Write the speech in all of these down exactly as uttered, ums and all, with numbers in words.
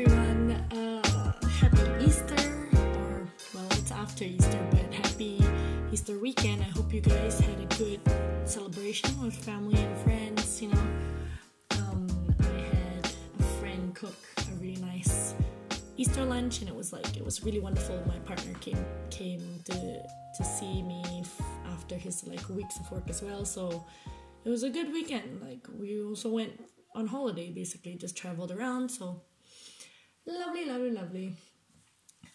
everyone. Uh, happy Easter, or well, it's after Easter, but happy Easter weekend. I hope you guys had a good celebration with family and friends. You know, um, I had a friend cook a really nice Easter lunch, and it was like it was really wonderful. My partner came came to to see me after his like weeks of work as well, so it was a good weekend. Like we also went on holiday, basically just traveled around, so lovely, lovely, lovely.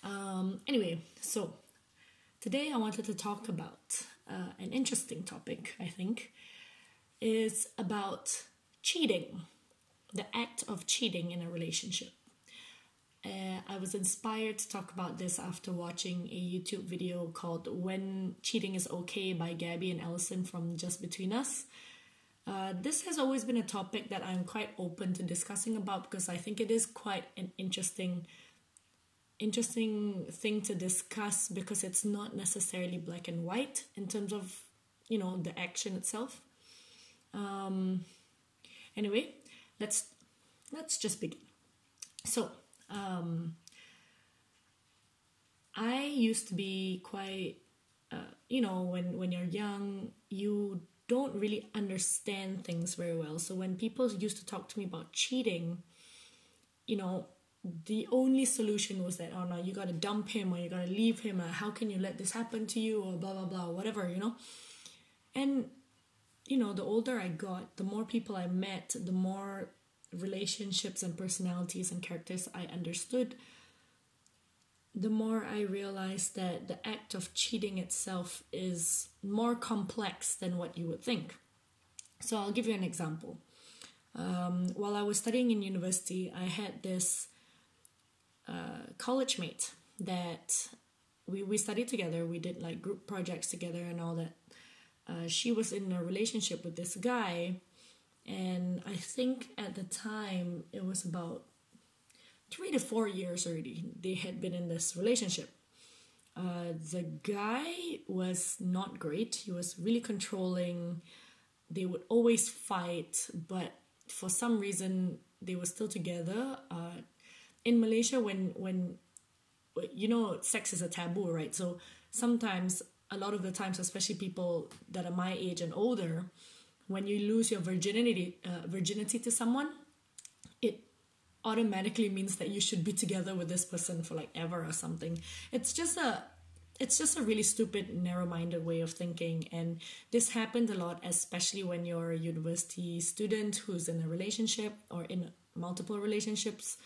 Um, anyway, so today I wanted to talk about uh, an interesting topic. I think is about cheating, the act of cheating in a relationship. Uh, I was inspired to talk about this after watching a YouTube video called "When Cheating Is Okay" by Gabby and Allison from Just Between Us. Uh, this has always been a topic that I'm quite open to discussing about because I think it is quite an interesting, interesting thing to discuss because it's not necessarily black and white in terms of, you know, the action itself. Um, anyway, let's let's just begin. So, um, I used to be quite, uh, you know, when when you're young, you don't really understand things very well. So when people used to talk to me about cheating, you know, the only solution was that, oh no, you gotta dump him or you gotta leave him, or how can you let this happen to you, or blah blah blah, whatever, you know. And you know, the older I got, the more people I met, the more relationships and personalities and characters I understood, the more I realized that the act of cheating itself is more complex than what you would think. So I'll give you an example. Um, while I was studying in university, I had this uh, college mate that we, we studied together. We did like group projects together and all that. Uh, she was in a relationship with this guy. And I think at the time it was about three to four years already they had been in this relationship. Uh, the guy was not great. He was really controlling. They would always fight, but for some reason they were still together. Uh, in Malaysia, when, when, you know, sex is a taboo, right? So sometimes, a lot of the times, especially people that are my age and older, when you lose your virginity, uh, virginity to someone, it automatically means that you should be together with this person for like ever or something. It's just a, it's just a really stupid, narrow-minded way of thinking, and this happens a lot, especially when you're a university student who's in a relationship or in multiple relationships.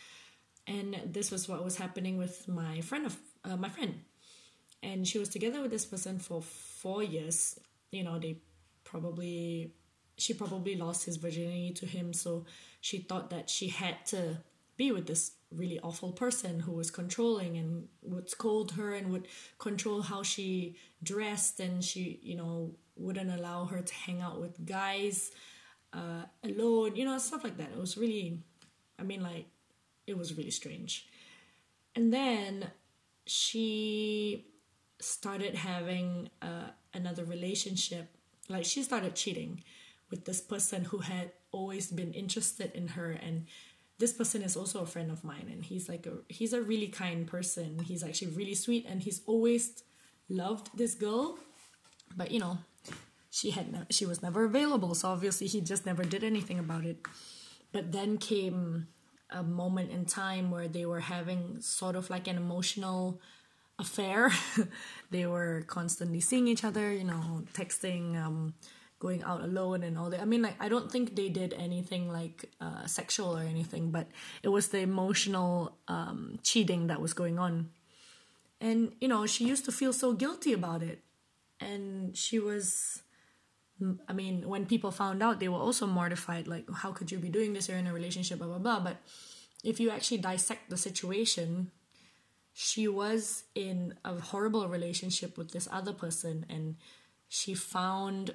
And this was what was happening with my friend of uh, my friend, and she was together with this person for four years. You know, they probably. She probably lost his virginity to him, so she thought that she had to be with this really awful person who was controlling and would scold her and would control how she dressed, and she, you know, wouldn't allow her to hang out with guys uh, alone, you know, stuff like that. It was really, I mean, like, it was really strange. And then she started having uh, another relationship. Like, she started cheating with this person who had always been interested in her, and this person is also a friend of mine, and he's like a he's a really kind person. He's actually really sweet, and he's always loved this girl, but you know, she had no, she was never available, so obviously he just never did anything about it. But then came a moment in time where they were having sort of like an emotional affair. They were constantly seeing each other, you know, texting, um going out alone and all that. I mean, like, I don't think they did anything like uh, sexual or anything, but it was the emotional um, cheating that was going on. And, you know, she used to feel so guilty about it. And she was, I mean, when people found out, they were also mortified, like, how could you be doing this? You're in a relationship, blah, blah, blah. But if you actually dissect the situation, she was in a horrible relationship with this other person, and she found,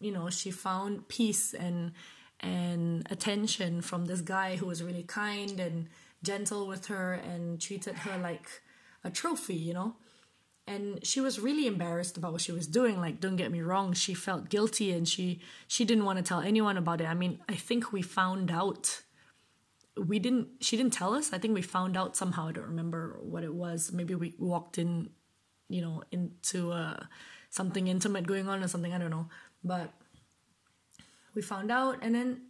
you know, she found peace and and attention from this guy who was really kind and gentle with her and treated her like a trophy, you know. And she was really embarrassed about what she was doing. Like, don't get me wrong, she felt guilty, and she she didn't want to tell anyone about it. I mean, I think we found out we didn't, she didn't tell us. I think we found out somehow. I don't remember what it was. Maybe we walked in, you know, into uh, something intimate going on or something. I don't know. But we found out, and then,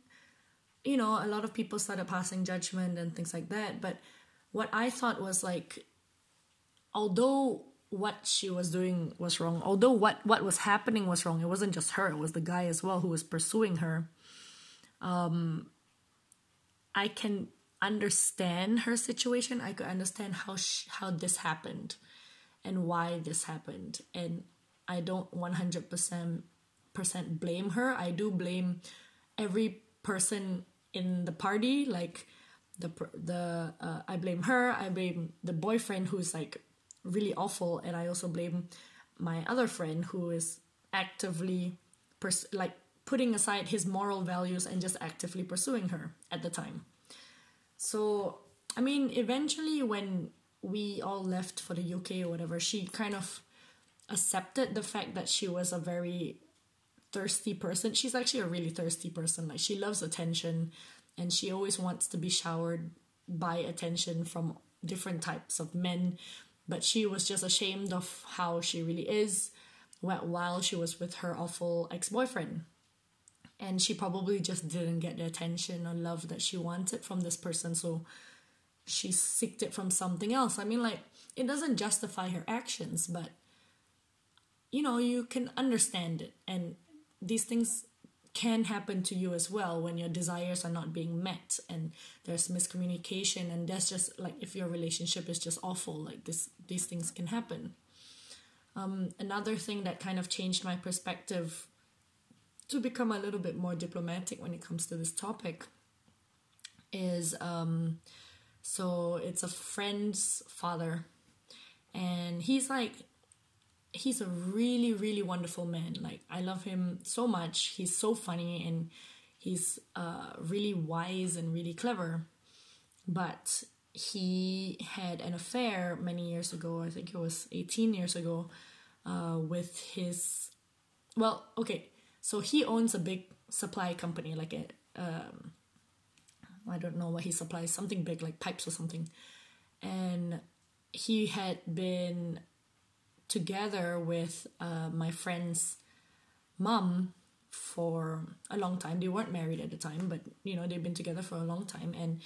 you know, a lot of people started passing judgment and things like that. But what I thought was, like, although what she was doing was wrong, although what, what was happening was wrong, it wasn't just her, it was the guy as well who was pursuing her. Um, I can understand her situation. I could understand how she, how this happened and why this happened. And I don't one hundred percent blame her. I do blame every person in the party, like the the uh, I blame her, I blame the boyfriend who's like really awful, and I also blame my other friend who is actively pers- like putting aside his moral values and just actively pursuing her at the time. So I mean, eventually when we all left for the U K or whatever, she kind of accepted the fact that she was a very thirsty person. She's actually a really thirsty person. Like, she loves attention, and she always wants to be showered by attention from different types of men. But she was just ashamed of how she really is while she was with her awful ex-boyfriend. And she probably just didn't get the attention or love that she wanted from this person, so she seeked it from something else. I mean, like, it doesn't justify her actions, but, you know, you can understand it. And these things can happen to you as well when your desires are not being met and there's miscommunication, and that's just like, if your relationship is just awful, like this, these things can happen. Um, another thing that kind of changed my perspective to become a little bit more diplomatic when it comes to this topic is, um, so it's a friend's father, and he's like, he's a really, really wonderful man. Like, I love him so much. He's so funny, and he's uh, really wise and really clever. But he had an affair many years ago. I think it was eighteen years ago uh, with his... Well, okay. So he owns a big supply company. Like, a, um, I don't know what he supplies. Something big, like pipes or something. And he had been... together with uh, my friend's mom for a long time. They weren't married at the time, but you know, they've been together for a long time. And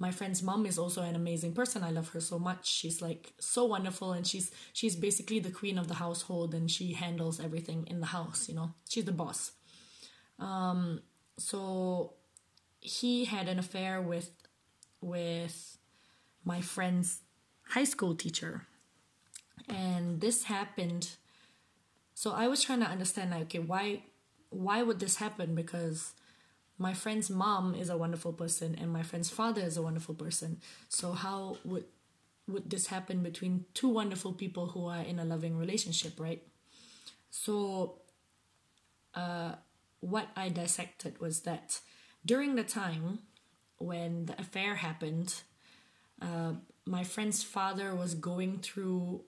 my friend's mom is also an amazing person. I love her so much. She's like so wonderful, and she's she's basically the queen of the household, and she handles everything in the house. You know, she's the boss. Um, so he had an affair with with my friend's high school teacher. And this happened, so I was trying to understand, like, okay, why why would this happen? Because my friend's mom is a wonderful person, and my friend's father is a wonderful person. So how would would this happen between two wonderful people who are in a loving relationship, right? So uh, what I dissected was that during the time when the affair happened, uh, my friend's father was going through...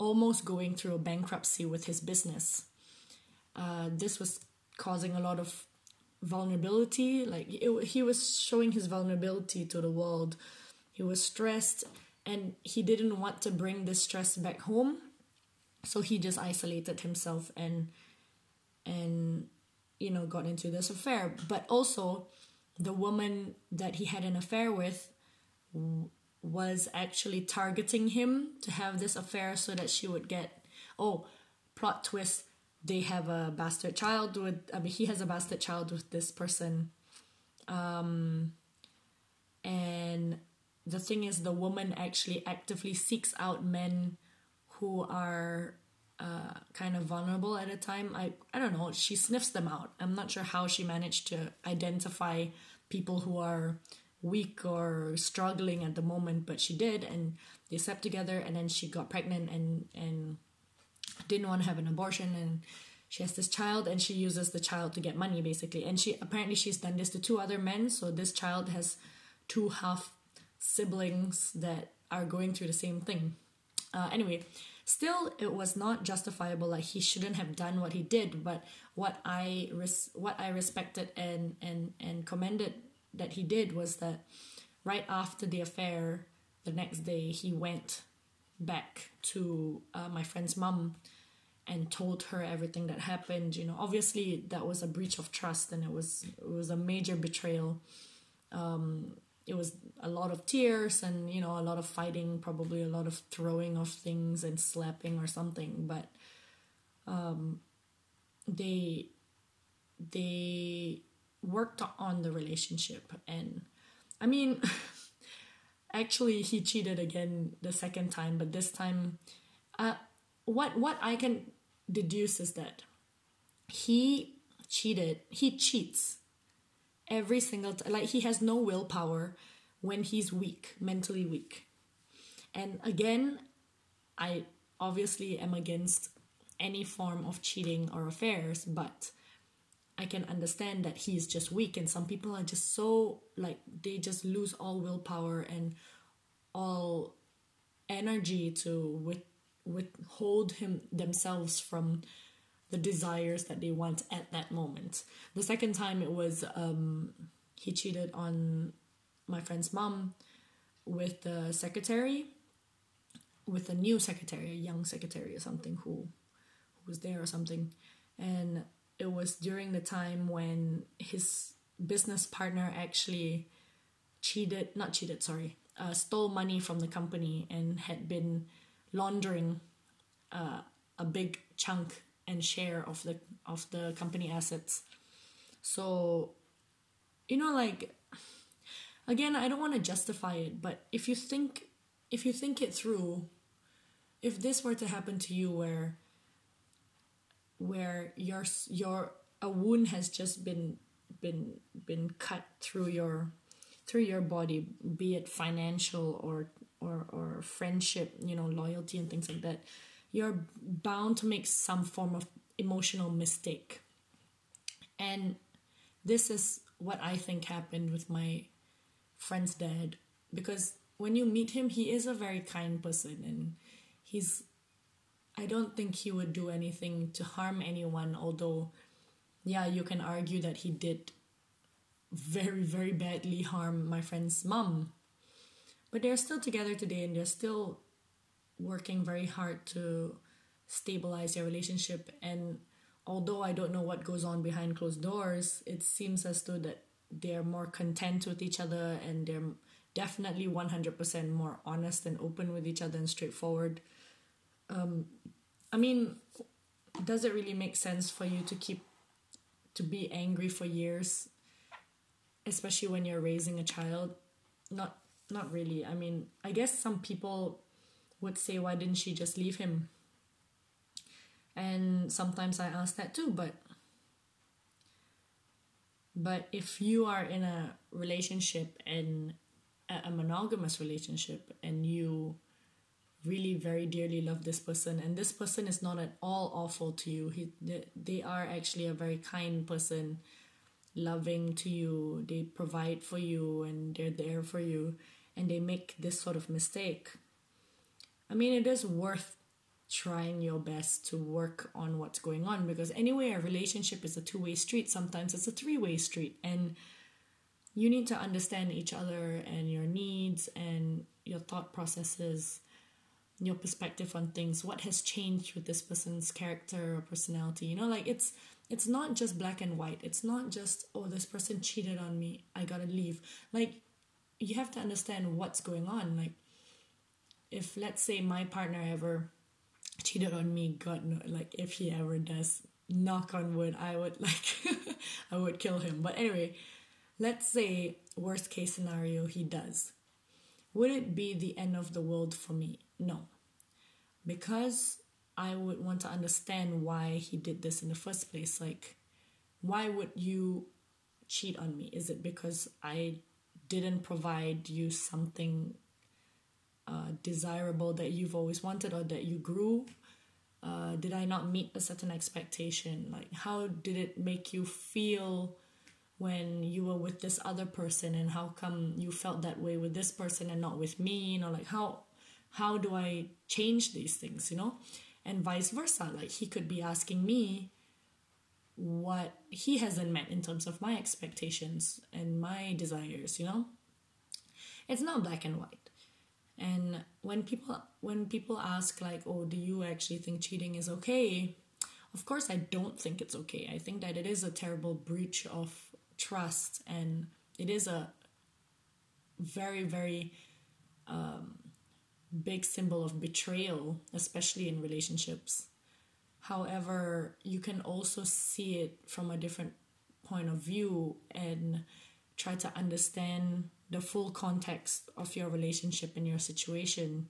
almost going through a bankruptcy with his business. Uh, this was causing a lot of vulnerability. Like, it, he was showing his vulnerability to the world. He was stressed, and he didn't want to bring this stress back home. So he just isolated himself and, and you know, got into this affair. But also, the woman that he had an affair with... was actually targeting him to have this affair so that she would get... Oh, plot twist, they have a bastard child with... I mean, he has a bastard child with this person. Um, and the thing is, the woman actually actively seeks out men who are uh, kind of vulnerable at a time. I, I don't know, she sniffs them out. I'm not sure how she managed to identify people who are... weak or struggling at the moment, but she did, and they slept together, and then she got pregnant and and didn't want to have an abortion, and she has this child, and she uses the child to get money, basically. And she apparently she's done this to two other men, so this child has two half siblings that are going through the same thing. Uh, anyway, still, it was not justifiable. Like, he shouldn't have done what he did, but what I res- what I respected and and and commended that he did was that right after the affair, the next day he went back to uh, my friend's mum and told her everything that happened. You know, obviously that was a breach of trust, and it was it was a major betrayal. Um, it was a lot of tears and, you know, a lot of fighting, probably a lot of throwing of things and slapping or something. But um, they they worked on the relationship, and I mean, actually he cheated again the second time, but this time, uh, what what I can deduce is that he cheated. He cheats every single time. Like, he has no willpower when he's weak, mentally weak. And again, I obviously am against any form of cheating or affairs, but I can understand that he's just weak, and some people are just so, like, they just lose all willpower and all energy to with withhold him themselves from the desires that they want at that moment. The second time it was um, he cheated on my friend's mom with the secretary, with a new secretary, a young secretary or something who, who was there or something, and it was during the time when his business partner actually cheated, not cheated, sorry, uh, stole money from the company and had been laundering uh, a big chunk and share of the of the company assets. So, you know, like, again, I don't want to justify it, but if you think if you think it through, if this were to happen to you, where where your your a wound has just been been been cut through your through your body, be it financial or or or friendship, you know, loyalty and things like that, you're bound to make some form of emotional mistake. And this is what I think happened with my friend's dad, because when you meet him, he is a very kind person, and he's, I don't think he would do anything to harm anyone, although, yeah, you can argue that he did very, very badly harm my friend's mom. But they're still together today, and they're still working very hard to stabilize their relationship. And although I don't know what goes on behind closed doors, it seems as though that they're more content with each other, and they're definitely one hundred percent more honest and open with each other and straightforward. Um, I mean, does it really make sense for you to keep, to be angry for years, especially when you're raising a child? Not, not really. I mean, I guess some people would say, why didn't she just leave him? And sometimes I ask that too, but, but if you are in a relationship, and a monogamous relationship, and you really very dearly love this person, and this person is not at all awful to you, he, they, they are actually a very kind person, loving to you, they provide for you, and they're there for you, and they make this sort of mistake, I mean, it is worth trying your best to work on what's going on, because anyway, a relationship is a two-way street, sometimes it's a three-way street, and you need to understand each other, and your needs, and your thought processes, your perspective on things, what has changed with this person's character or personality, you know, like, it's it's not just black and white, it's not just, oh, this person cheated on me, I gotta leave. Like, you have to understand what's going on. Like, if, let's say, my partner ever cheated on me, God no, like, if he ever does, knock on wood, I would, like, I would kill him, but anyway, let's say, worst case scenario, he does. Would it be the end of the world for me? No, because I would want to understand why he did this in the first place. Like, why would you cheat on me? Is it because I didn't provide you something uh, desirable that you've always wanted, or that you grew? Uh, did I not meet a certain expectation? Like, how did it make you feel when you were with this other person, and how come you felt that way with this person and not with me? You know, like, how... how do I change these things, you know? And vice versa. Like, he could be asking me, what he hasn't met in terms of my expectations and my desires, you know? It's not black and white. And when people when people ask like, oh, do you actually think cheating is okay? Of course, I don't think it's okay. I think that it is a terrible breach of trust, and it is a very, very um, big symbol of betrayal, especially in relationships. However, you can also see it from a different point of view and try to understand the full context of your relationship and your situation.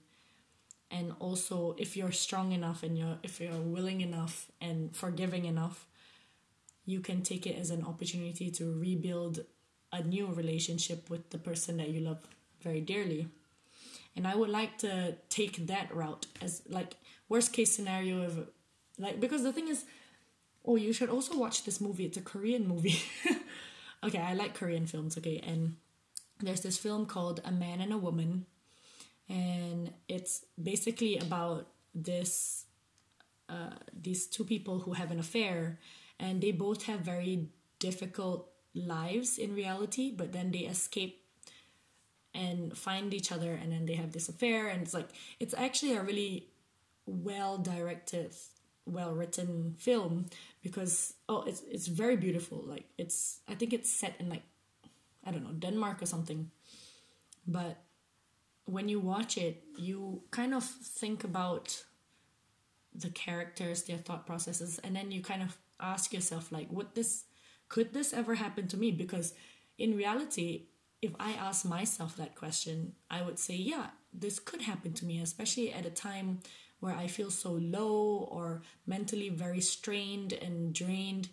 And also, if you're strong enough and you're if you're willing enough and forgiving enough, you can take it as an opportunity to rebuild a new relationship with the person that you love very dearly. And I would like to take that route as like worst case scenario of like, because the thing is, oh, you should also watch this movie. It's a Korean movie. Okay, I like Korean films. Okay, and there's this film called A Man and a Woman. And it's basically about this, uh, these two people who have an affair, and they both have very difficult lives in reality, but then they escape and find each other, and then they have this affair, and it's like, it's actually a really well-directed, well-written film, because, oh, it's it's very beautiful, like, it's, I think it's set in, like, I don't know, Denmark or something, but when you watch it, you kind of think about the characters, their thought processes, and then you kind of ask yourself, like, would this, could this ever happen to me? Because in reality, if I ask myself that question, I would say, yeah, this could happen to me, especially at a time where I feel so low or mentally very strained and drained.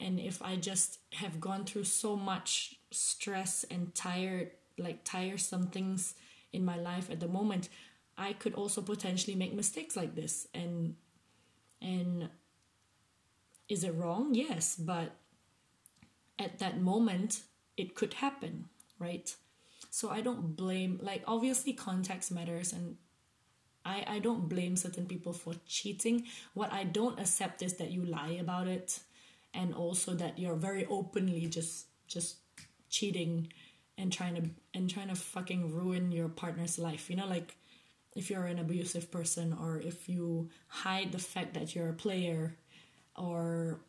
And if I just have gone through so much stress and tired, like tiresome things in my life at the moment, I could also potentially make mistakes like this. And and is it wrong? Yes, but at that moment it could happen, right? So I don't blame, like, obviously context matters, and I, I don't blame certain people for cheating. What I don't accept is that you lie about it, and also that you're very openly just just cheating and trying to and trying to fucking ruin your partner's life, you know, like if you're an abusive person, or if you hide the fact that you're a player, or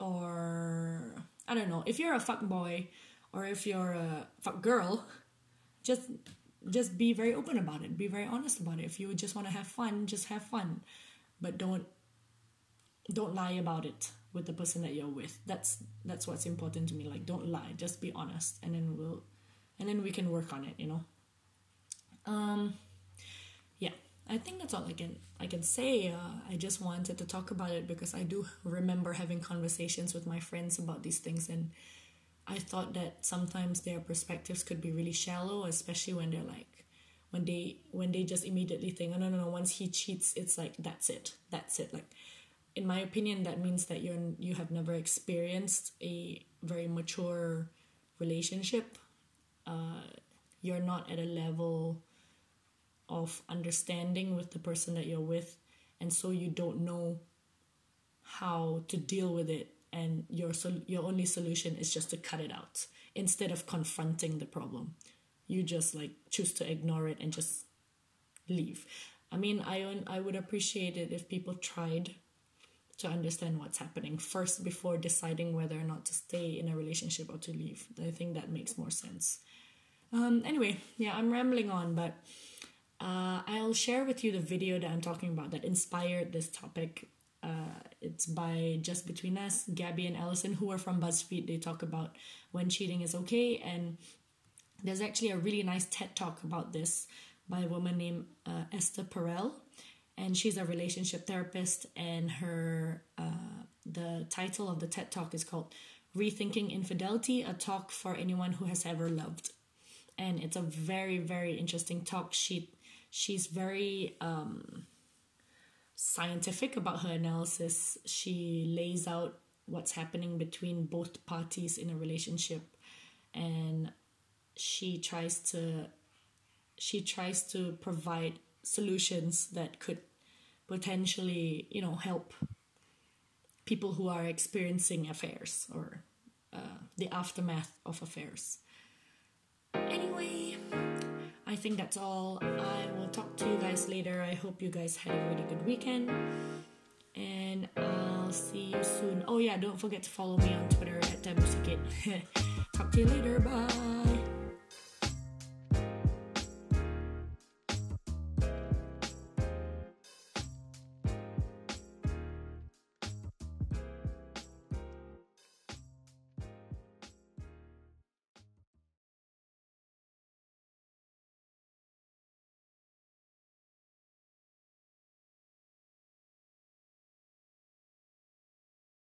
or I don't know, if you're a fuckboy or if you're a fuckgirl, just just be very open about it, be very honest about it. If you just want to have fun, just have fun, but don't don't lie about it with the person that you're with. That's that's what's important to me. Like, don't lie, just be honest, and then we'll, and then we can work on it, you know. Um, yeah, I think that's all I can I can say. Uh, I just wanted to talk about it because I do remember having conversations with my friends about these things, and I thought that sometimes their perspectives could be really shallow, especially when they're like, when they when they just immediately think, oh no no no, once he cheats, it's like that's it, that's it, like. In my opinion, that means that you're you have never experienced a very mature relationship. Uh, you're not at a level of understanding with the person that you're with, and so you don't know how to deal with it. And your sol- your only solution is just to cut it out instead of confronting the problem. You just like choose to ignore it and just leave. I mean, I I would appreciate it if people tried to understand what's happening first before deciding whether or not to stay in a relationship or to leave. I think that makes more sense. Um, anyway, yeah, I'm rambling on, but uh, I'll share with you the video that I'm talking about that inspired this topic. Uh, it's by Just Between Us, Gabby and Allison, who are from BuzzFeed. They talk about when cheating is okay, and there's actually a really nice TED Talk about this by a woman named uh, Esther Perrel. And she's a relationship therapist, and her uh, the title of the TED Talk is called Rethinking Infidelity, a Talk for Anyone Who Has Ever Loved. And it's a very, very interesting talk. She, she's very um, scientific about her analysis. She lays out what's happening between both parties in a relationship, and she tries to she tries to provide solutions that could potentially, you know, help people who are experiencing affairs or uh, the aftermath of affairs. Anyway, I think that's all. I will talk to you guys later. I hope you guys had a really good weekend. And I'll see you soon. Oh yeah, don't forget to follow me on Twitter at Demusikit. Talk to you later. Bye.